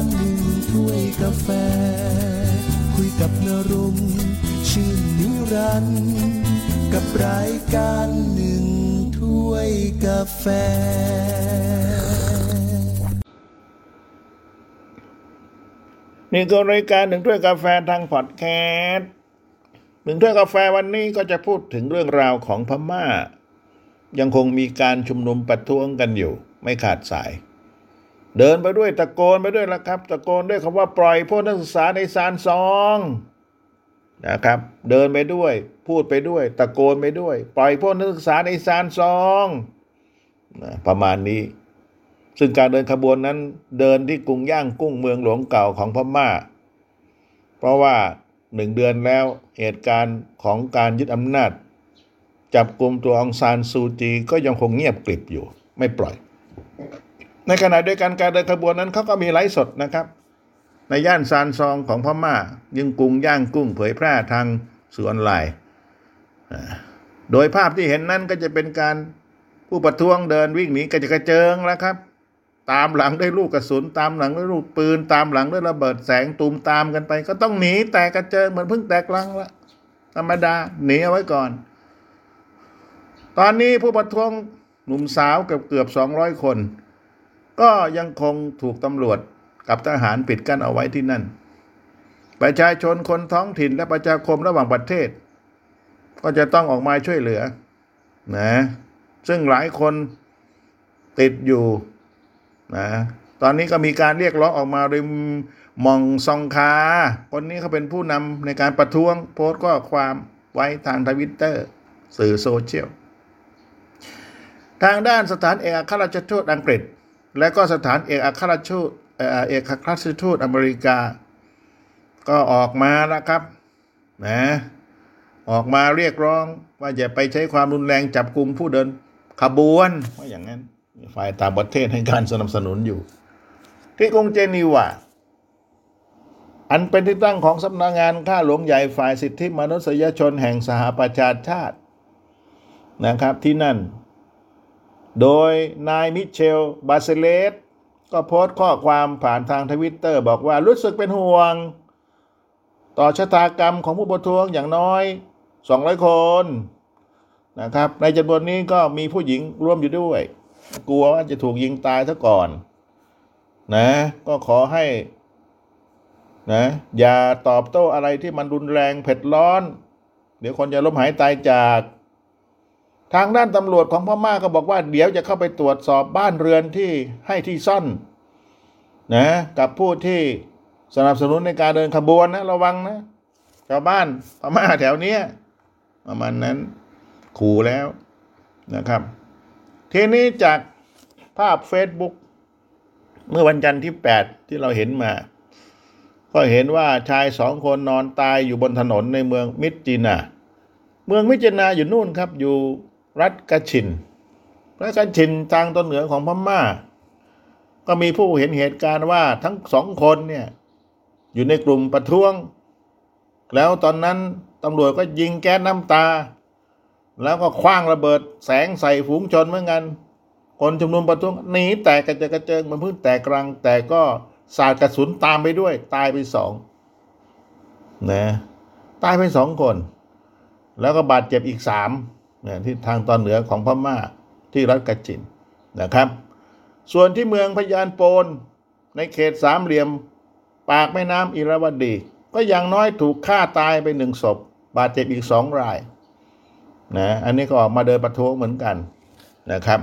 างหนึ่งถ้วยกาแฟคุยกับนรงค์ชื่นนิรันดร์กับรายการหนึ่งถ้วยกาแฟนี่ก็รายการหนึ่งถ้วยกาแฟทางพอดแคสต์หนึ่งถ้วยกาแฟวันนี้ก็จะพูดถึงเรื่องราวของพม่ายังคงมีการชุมนุมประท้วงกันอยู่ไม่ขาดสายเดินไปด้วยตะโกนไปด้วยละครับตะโกนด้วยคำว่าปล่อยพวกนักศึกษาในซานซองนะครับเดินไปด้วยพูดไปด้วยตะโกนไปด้วยปล่อยพวกนักศึกษาในซานซองประมาณนี้ซึ่งการเดินขบวนนั้นเดินที่กรุงย่างกุ้งเมืองหลวงเก่าของพม่าเพราะว่า1เดือนแล้วเหตุการณ์ของการยึดอำนาจจับกลุ่มตัวองซานซูจีก็ยังคงเงียบกริบอยู่ไม่ปล่อยในขณะเดียวกันการเดินขบวนนั้นเขาก็มีไลฟ์สดนะครับในย่านซานซองของพม่ายังกรุงย่างกุ้งเผยแพร่ทางสื่อออนไลน์โดยภาพที่เห็นนั้นก็จะเป็นการผู้ประท้วงเดินวิ่งหนีกระเจิดกระเจิงแล้วครับตามหลังด้วยลูกกระสุนตามหลังด้วยลูกปืนตามหลังด้วยระเบิดแสงตูมตามกันไปก็ต้องหนีแตกกระเจิงเหมือนเพิ่งแตกลังละธรรมดาหนีเอาไว้ก่อนตอนนี้ผู้ประท้วงหนุ่มสาวเกือบ200คนก็ยังคงถูกตำรวจกับทหารปิดกั้นเอาไว้ที่นั่นประชาชนคนท้องถิ่นและประชาคมระหว่างประเทศก็จะต้องออกมาช่วยเหลือนะซึ่งหลายคนติดอยู่นะตอนนี้ก็มีการเรียกร้องออกมาโดยมองซองคาคนนี้เขาเป็นผู้นำในการประท้วงโพสต์ข้อความไว้ทาง Twitter สื่อโซเชียลทางด้านสถานเอกอัครราชทูตอังกฤษและก็สถานเอกอัครราชทูตอเมริกาก็ออกมาแล้วครับนะออกมาเรียกร้องว่าอย่าไปใช้ความรุนแรงจับกุมผู้เดินขบวนว่าอย่างนั้นฝ่ายต่างประเทศให้การสนับสนุนอยู่ที่กรุงเจนีวาอันเป็นที่ตั้งของสำนักงานข้าหลวงใหญ่ฝ่ายสิทธิมนุษยชนแห่งสหประชาชาตินะครับที่นั่นโดยนายมิเชลบาเซเลสก็โพสต์ข้อความผ่านทาง Twitter บอกว่ารู้สึกเป็นห่วงต่อชะตากรรมของผู้ประท้วงอย่างน้อย200คนนะครับในจำนวนนี้ก็มีผู้หญิงร่วมอยู่ด้วยกลัวว่าจะถูกยิงตายซะก่อนนะก็ขอให้นะอย่าตอบโต้อะไรที่มันรุนแรงเผ็ดร้อนเดี๋ยวคนจะล้มหายตายจากทางด้านตำรวจของพม่าก็บอกว่าเดี๋ยวจะเข้าไปตรวจสอบบ้านเรือนที่ให้ที่ซ่อนนะกับผู้ที่สนับสนุนในการเดินขบวนนะระวังนะชาวบ้านพม่าแถวเนี้ยประมาณนั้นขู่แล้วนะครับทีนี้จากภาพ Facebook เมื่อวันจันทร์ที่8ที่เราเห็นมาก็เห็นว่าชาย2คนนอนตายอยู่บนถนนในเมืองมิจินาอยู่นู่นครับอยู่รัฐกาชินรัฐกาชินทางตอนเหนือของพม่าก็มีผู้เห็นเหตุการณ์ว่าทั้ง2คนเนี่ยอยู่ในกลุ่มประท้วงแล้วตอนนั้นตำรวจก็ยิงแก๊สน้ำตาแล้วก็ขว้างระเบิดแสงใส่ฝูงชนเหมือนกันคนชุมนุมประท้วงหนีแตกกระเจิงมันพึ่งแตกกลางแต่ก็สาดกระสุนตามไปด้วยตายไป2นะตายไป2คนแล้วก็บาดเจ็บอีก3เนี่ยที่ทางตอนเหนือของพม่าที่รัฐกาจินนะครับส่วนที่เมืองพยานโปนในเขตสามเหลี่ยมปากแม่น้ำอิราวดีก็อย่างน้อยถูกฆ่าตายไป1ศพบาดเจ็บอีก2รายนะอันนี้ก็ออกมาเดินประท้วงเหมือนกันนะครับ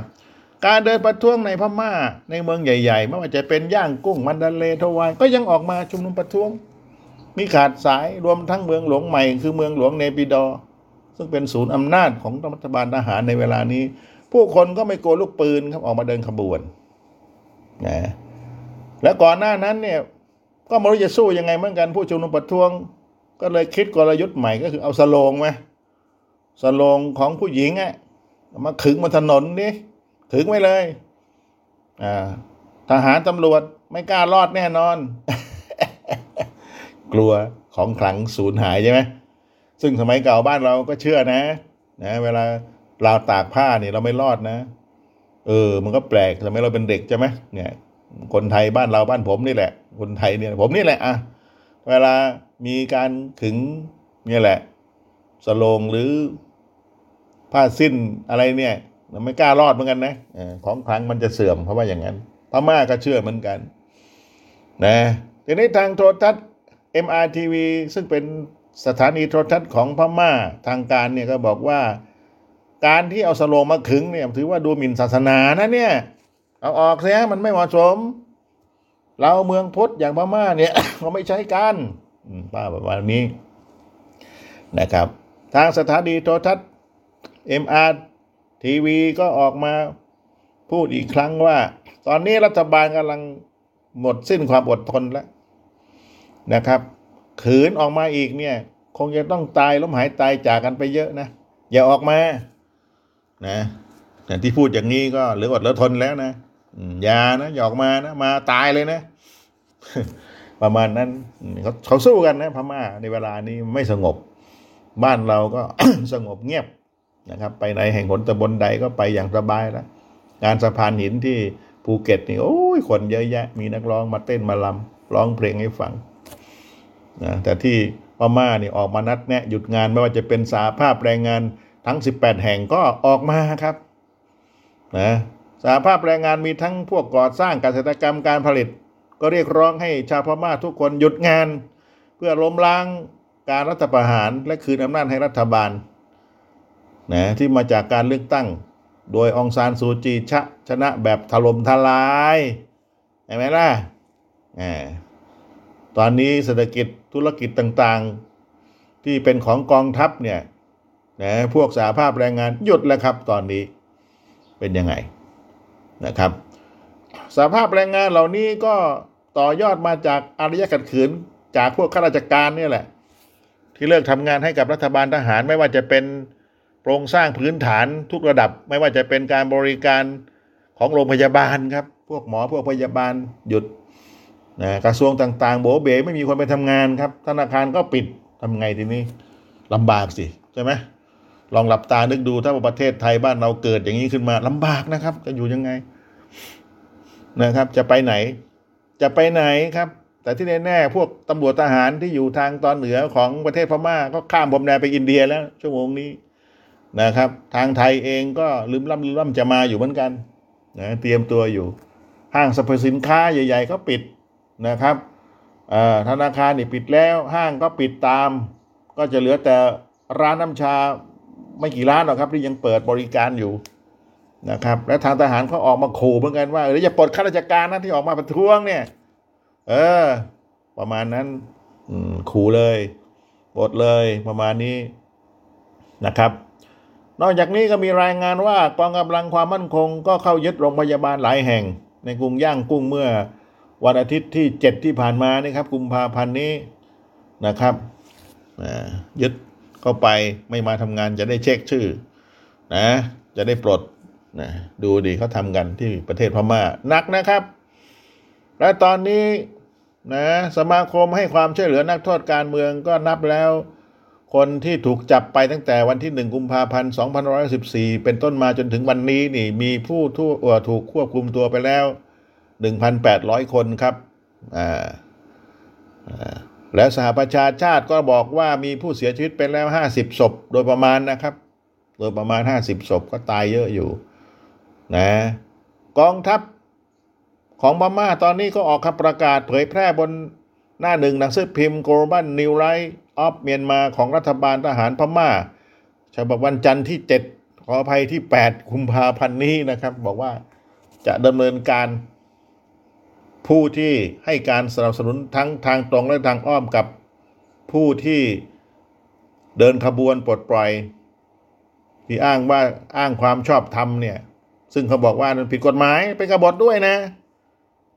การเดินประท้วงในพม่าในเมืองใหญ่ๆไม่ว่าจะเป็นย่างกุ้งมันดาเลทวายก็ยังออกมาชุมนุมประท้วงมีขาดสายรวมทั้งเมืองหลวงใหม่คือเมืองหลวงเนปิดอซึ่งเป็นศูนย์อำนาจของรัฐบาลทหารในเวลานี้ผู้คนก็ไม่กลัวลูกปืนครับออกมาเดินขบวนนะและก่อนหน้านั้นเนี่ยก็ไม่รู้จะสู้ยังไงเหมือนกันผู้ชุมนุมประท้วงก็เลยคิดกลยุทธ์ใหม่ก็คือเอาสโลงมาสโลงของผู้หญิงอ่ะมาขึงบนถนนนี่ขึงไว้เลยทหารตำรวจไม่กล้ารอดแน่นอน กลัวของขลังสูญหายใช่ไหมซึ่งสมัยเก่าบ้านเราก็เชื่อนะเวลาเราตากผ้าเนี่ยเราไม่รอดนะมันก็แปลกสมัยเราเป็นเด็กใช่ไหมเนี่ยคนไทยบ้านเราบ้านผมนี่แหละ คนไทยเนี่ยผมนี่แหละอะเวลามีการขึงเนี่ยแหละสโลงหรือผ้าสิ้นอะไรเนี่ยเราไม่กล้ารอดเหมือนกันนะของขลังมันจะเสื่อมเพราะว่าอย่างนั้นพม่าก็เชื่อเหมือนกันนะทีนี้ทางโทรทัศน์ MRTV ซึ่งเป็นสถานีโทรทัศน์ของพม่าทางการเนี่ยก็บอกว่าการที่เอาสโลงมาขึงเนี่ยถือว่าดูหมิ่นศาสนานะเนี่ยเอาออกเสียมันไม่เหมาะสมเราเมืองพุทธอย่างพม่าเนี่ย เขาไม่ใช้กันป้าประมาณนี้นะครับทางสถานีโทรทัศน์ MRTV ก็ออกมาพูดอีกครั้งว่าตอนนี้รัฐบาลกำลังหมดสิ้นความอดทนแล้วนะครับขืนออกมาอีกเนี่ยคงจะต้องตายล้มหายตายจากกันไปเยอะนะอย่าออกมานะอย่างที่พูดอย่างนี้ก็เหลืออดเหลือทนแล้วนะอย่านะอย่าออกมานะมาตายเลยนะ ประมาณนั้นเขาสู้กันนะพม่าในเวลานี้ไม่สงบบ้านเราก็ สงบเงียบนะครับไปไหนแห่งหนตำบลใดก็ไปอย่างสบายแล้วงานสะพานหินที่ภูเก็ตนี่โอ้ยคนเยอะแยะมีนักร้องมาเต้นมาลำร้องเพลงให้ฟังนะแต่ที่พม่านี่ออกมานัดแนะหยุดงานไม่ว่าจะเป็นสหภาพแรงงานทั้ง18แห่งก็ออกมาครับนะสหภาพแรงงานมีทั้งพวกก่อสร้างเกษตรกรรมการผลิตก็เรียกร้องให้ชาวพม่าทุกคนหยุดงานเพื่อล้มล้างการรัฐประหารและคืนอำนาจให้รัฐบาลนะที่มาจากการเลือกตั้งโดยองซานซูจีชนะแบบถล่มทลายเห็นไหมล่ะตอนนี้เศรษฐกิจธุรกิจต่างๆที่เป็นของกองทัพเนี่ยนะพวกสหภาพแรงงานหยุดแล้วครับตอนนี้เป็นยังไงนะครับสหภาพแรงงานเหล่านี้ก็ต่อยอดมาจากอารยะขัดขืนจากพวกข้าราชการนี่แหละที่เลิกทำงานให้กับรัฐบาลทหารไม่ว่าจะเป็นโครงสร้างพื้นฐานทุกระดับไม่ว่าจะเป็นการบริการของโรงพยาบาลครับพวกหมอพวกพยาบาลหยุดนะกระทรวงต่างๆโบเบ๋ไม่มีคนไปทำงานครับธนาคารก็ปิดทำไงทีนี้ลำบากสิใช่ไหมลองหลับตานึกดูถ้าประเทศไทยบ้านเราเกิดอย่างนี้ขึ้นมาลำบากนะครับจะอยู่ยังไงนะครับจะไปไหนครับแต่ที่แน่ๆพวกตำรวจทหารที่อยู่ทางตอนเหนือของประเทศพม่าก็ข้ามพรมแดนไปอินเดียแล้วชั่วโมงนี้นะครับทางไทยเองก็ลืมล่ำจะมาอยู่เหมือนกันนะเตรียมตัวอยู่ห้างสรรพสินค้าใหญ่ๆก็ปิดนะครับธนาคารนี่ปิดแล้วห้างก็ปิดตามก็จะเหลือแต่ร้านน้ำชาไม่กี่ร้านหรอกครับที่ยังเปิดบริการอยู่นะครับและทางทหารเขาออกมาขู่เหมือนกันว่าเดี๋ยวจะปลดข้าราชการนะที่ออกมาประท้วงเนี่ยประมาณนั้นขู่เลยปลดเลยประมาณนี้นะครับนอกจากนี้ก็มีรายงานว่ากองกำลังความมั่นคงก็เข้ายึดโรงพยาบาลหลายแห่งในกรุงย่างกุ้งเมื่อวันอาทิตย์ที่7ที่ผ่านมานี่ครับกุมภาพันธ์นี้นะครับยึดเข้าไปไม่มาทำงานจะได้เช็คชื่อนะจะได้ปลดนะดูดิเขาทำกันที่ประเทศพม่าหนักนะครับและตอนนี้นะสมาคมให้ความช่วยเหลือนักโทษการเมืองก็นับแล้วคนที่ถูกจับไปตั้งแต่วันที่1กุมภาพันธ์2514เป็นต้นมาจนถึงวันนี้นี่มีผู้ถูกควบคุมตัวไปแล้ว 1,800 คนครับและสหประชาชาติก็บอกว่ามีผู้เสียชีวิตไปแล้ว50ศพโดยประมาณนะครับโดยประมาณ50ศพก็ตายเยอะอยู่นะกองทัพของพม่าตอนนี้ก็ออกคำประกาศเผยแพร่บนหน้าหนึ่งหนังสือพิมพ์ Global New Light of Myanmar ของรัฐบาลทหารพม่าฉบับวันจันทร์ที่7ขออภัยที่8กุมภาพันธ์นี้นะครับบอกว่าจะดำเนินการผู้ที่ให้การสนับสนุนทั้งทางตรงและทางอ้อมกับผู้ที่เดินขบวนปลดปล่อยที่อ้างความชอบธรรมเนี่ยซึ่งเขาบอกว่ามันผิดกฎหมายเป็นกบฏด้วยนะ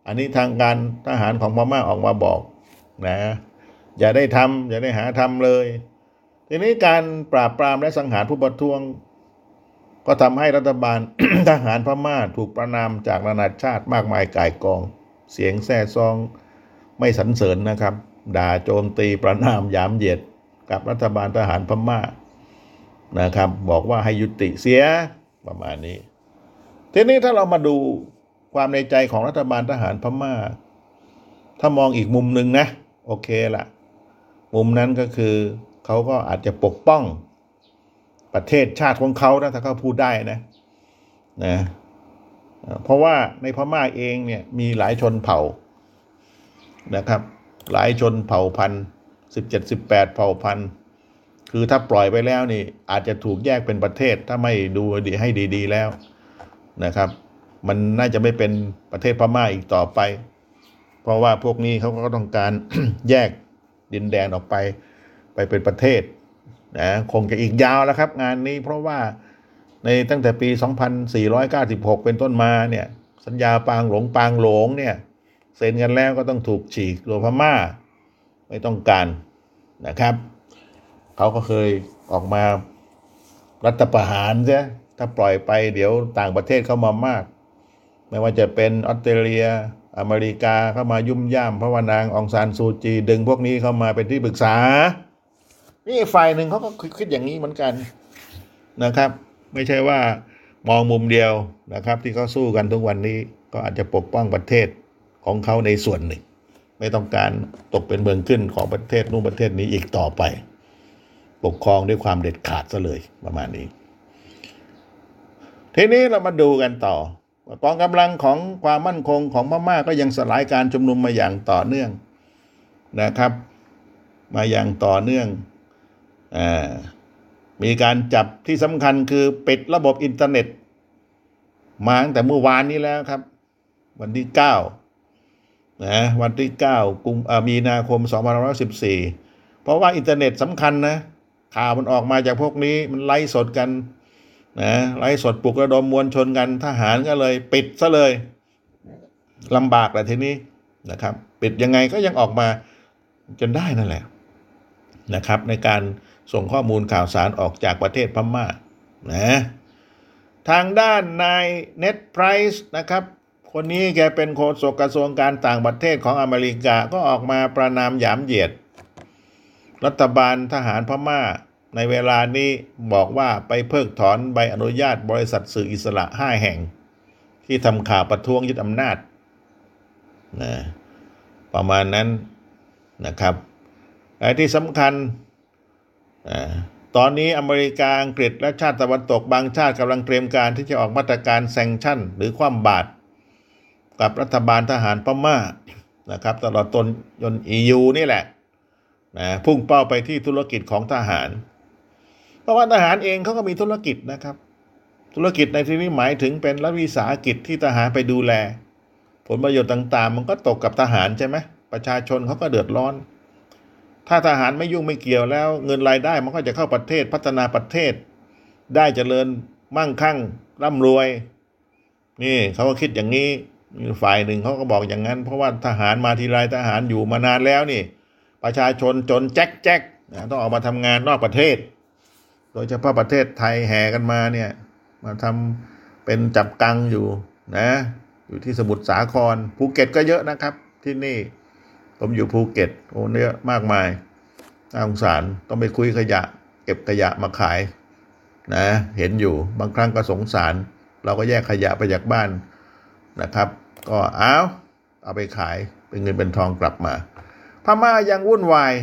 อันนี้ทางการทหารของพม่าออกมาบอกนะอย่าได้ทำอย่าได้หาทำเลยทีนี้การปราบปรามและสังหารผู้ประท้วงก็ทำให้รัฐบาล ทหารพม่าถูกประณามจากนานาชาติมากมายก่ายกองเสียงแซ่ซองไม่สรรเสริญนะครับด่าโจมตีประณามหยามเหยียดกับรัฐบาลทหารพม่านะครับบอกว่าให้ยุติเสียประมาณนี้ทีนี้ถ้าเรามาดูความในใจของรัฐบาลทหารพม่า ถ้ามองอีกมุมนึงนะโอเคละมุมนั้นก็คือเขาก็อาจจะปกป้องประเทศชาติของเขานะถ้าเขาพูดได้นะเพราะว่าในพม่าเองเนี่ยมีหลายชนเผ่านะครับหลายชนเผ่าพันธุ์17-18เผ่าพันธุ์คือถ้าปล่อยไปแล้วนี่อาจจะถูกแยกเป็นประเทศถ้าไม่ดูให้ดีๆแล้วนะครับมันน่าจะไม่เป็นประเทศพม่าอีกต่อไปเพราะว่าพวกนี้เขาก็ต้องการ แยกดินแดนออกไปเป็นประเทศนะคงจะอีกยาวแล้วครับงานนี้เพราะว่าในตั้งแต่ปี2496เป็นต้นมาเนี่ยสัญญาปางหลงเนี่ยเซ็นกันแล้วก็ต้องถูกฉีกโดยพม่าไม่ต้องการนะครับเขาก็เคยออกมารัฐประหารใช่ถ้าปล่อยไปเดี๋ยวต่างประเทศเข้ามามากไม่ว่าจะเป็นออสเตรเลียอเมริกาเข้ามายุ่มย่ามเพราะว่านางองซานซูจีดึงพวกนี้เข้ามาเป็นที่ปรึกษานี่ฝ่ายหนึ่งเขาก็คิดอย่างนี้เหมือนกันนะครับไม่ใช่ว่ามองมุมเดียวนะครับที่เขาสู้กันทุกวันนี้ก็อาจจะปกป้องประเทศของเขาในส่วนหนึ่งไม่ต้องการตกเป็นเมืองขึ้นของประเทศนู้นประเทศนี้อีกต่อไปปกครองด้วยความเด็ดขาดซะเลยประมาณนี้ทีนี้เรามาดูกันต่อกองกำลังของความมั่นคงของพม่าก็ยังสลายการชุมนุมมาอย่างต่อเนื่องนะครับมาอย่างต่อเนื่องมีการจับที่สำคัญคือปิดระบบอินเทอร์เน็ตมาตั้งแต่เมื่อวานนี้แล้วครับวันที่9นะวันที่9มีนาคม2514เพราะว่าอินเทอร์เน็ตสำคัญนะข่าวมันออกมาจากพวกนี้มันไลฟ์สดกันนะไลฟ์สดปลุกระดมมวลชนกันทหารก็เลยปิดซะเลยลำบากแหละทีนี้นะครับปิดยังไงก็ยังออกมาจนได้นั่นแหละนะครับในการส่งข้อมูลข่าวสารออกจากประเทศพม่านะทางด้านนายเน็ตไพรส์นะครับคนนี้แกเป็นโฆษกกระทรวงการต่างประเทศของอเมริกาก็ออกมาประนามหยามเหยียดรัฐบาลทหารพม่าในเวลานี้บอกว่าไปเพิกถอนใบอนุญาตบริษัทสื่ออิสระ5แห่งที่ทำข่าวประท้วงยึดอำนาจนะประมาณนั้นนะครับและที่สำคัญตอนนี้อเมริกาอังกฤษและชาติตะวันตกบางชาติกำลังเตรียมการที่จะออกมาตรการแซงชั่นหรือคว่ำบาตรกับรัฐบาลทหารพม่านะครับตลอดจนEU นี่แหละนะพุ่งเป้าไปที่ธุรกิจของทหารเพราะว่าทหารเองเขาก็มีธุรกิจนะครับธุรกิจในที่นี้หมายถึงเป็นรัฐวิสาหกิจที่ทหารไปดูแลผลประโยชน์ต่างๆมันก็ตกกับทหารใช่ไหมประชาชนเขาก็เดือดร้อนถ้าทหารไม่ยุ่งไม่เกี่ยวแล้วเงินรายได้มันก็จะเข้าประเทศพัฒนาประเทศได้เจริญมั่งคั่งร่ำรวยนี่เขาก็คิดอย่างนี้ฝ่ายหนึ่งเขาก็บอกอย่างนั้นเพราะว่าทหารมาทีไรทหารอยู่มานานแล้วนี่ประชาชนจนแจ๊กต้องออกมาทำงานนอกประเทศโดยเฉพาะประเทศไทยแห่กันมาเนี่ยมาทำเป็นจับกังอยู่นะอยู่ที่สมุทรสาครภูเก็ตก็เยอะนะครับที่นี่ผมอยู่ภูเก็ตโอ้เนี่ยมากมายน่าสงสารต้องไปคุยขยะเก็บขยะมาขายนะเห็นอยู่บางครั้งก็สงสารเราก็แยกขยะไปจากบ้านนะครับก็เอาไปขายเป็นเงินเป็นทองกลับมาพม่ายังวุ่นวาย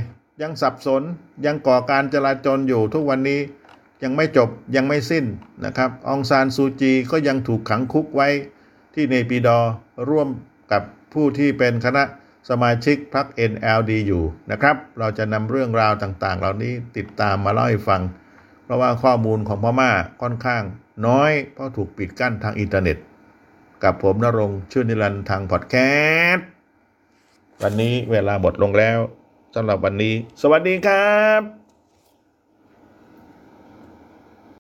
ยังสับสนยังก่อการจลาจลอยู่ทุกวันนี้ยังไม่จบยังไม่สิ้นนะครับองซานซูจีก็ยังถูกขังคุกไว้ที่เนปิดอร่วมกับผู้ที่เป็นคณะสมาชิกพรรค NLD อยู่นะครับเราจะนำเรื่องราวต่างๆเหล่านี้ติดตามมาเล่าให้ฟังเพราะว่าข้อมูลของพม่าค่อนข้างน้อยเพราะถูกปิดกั้นทางอินเทอร์เน็ตกับผมณรงค์ ชื่นนิรันดร์ทางพอดแคสต์วันนี้เวลาหมดลงแล้วสำหรับวันนี้สวัสดีครับ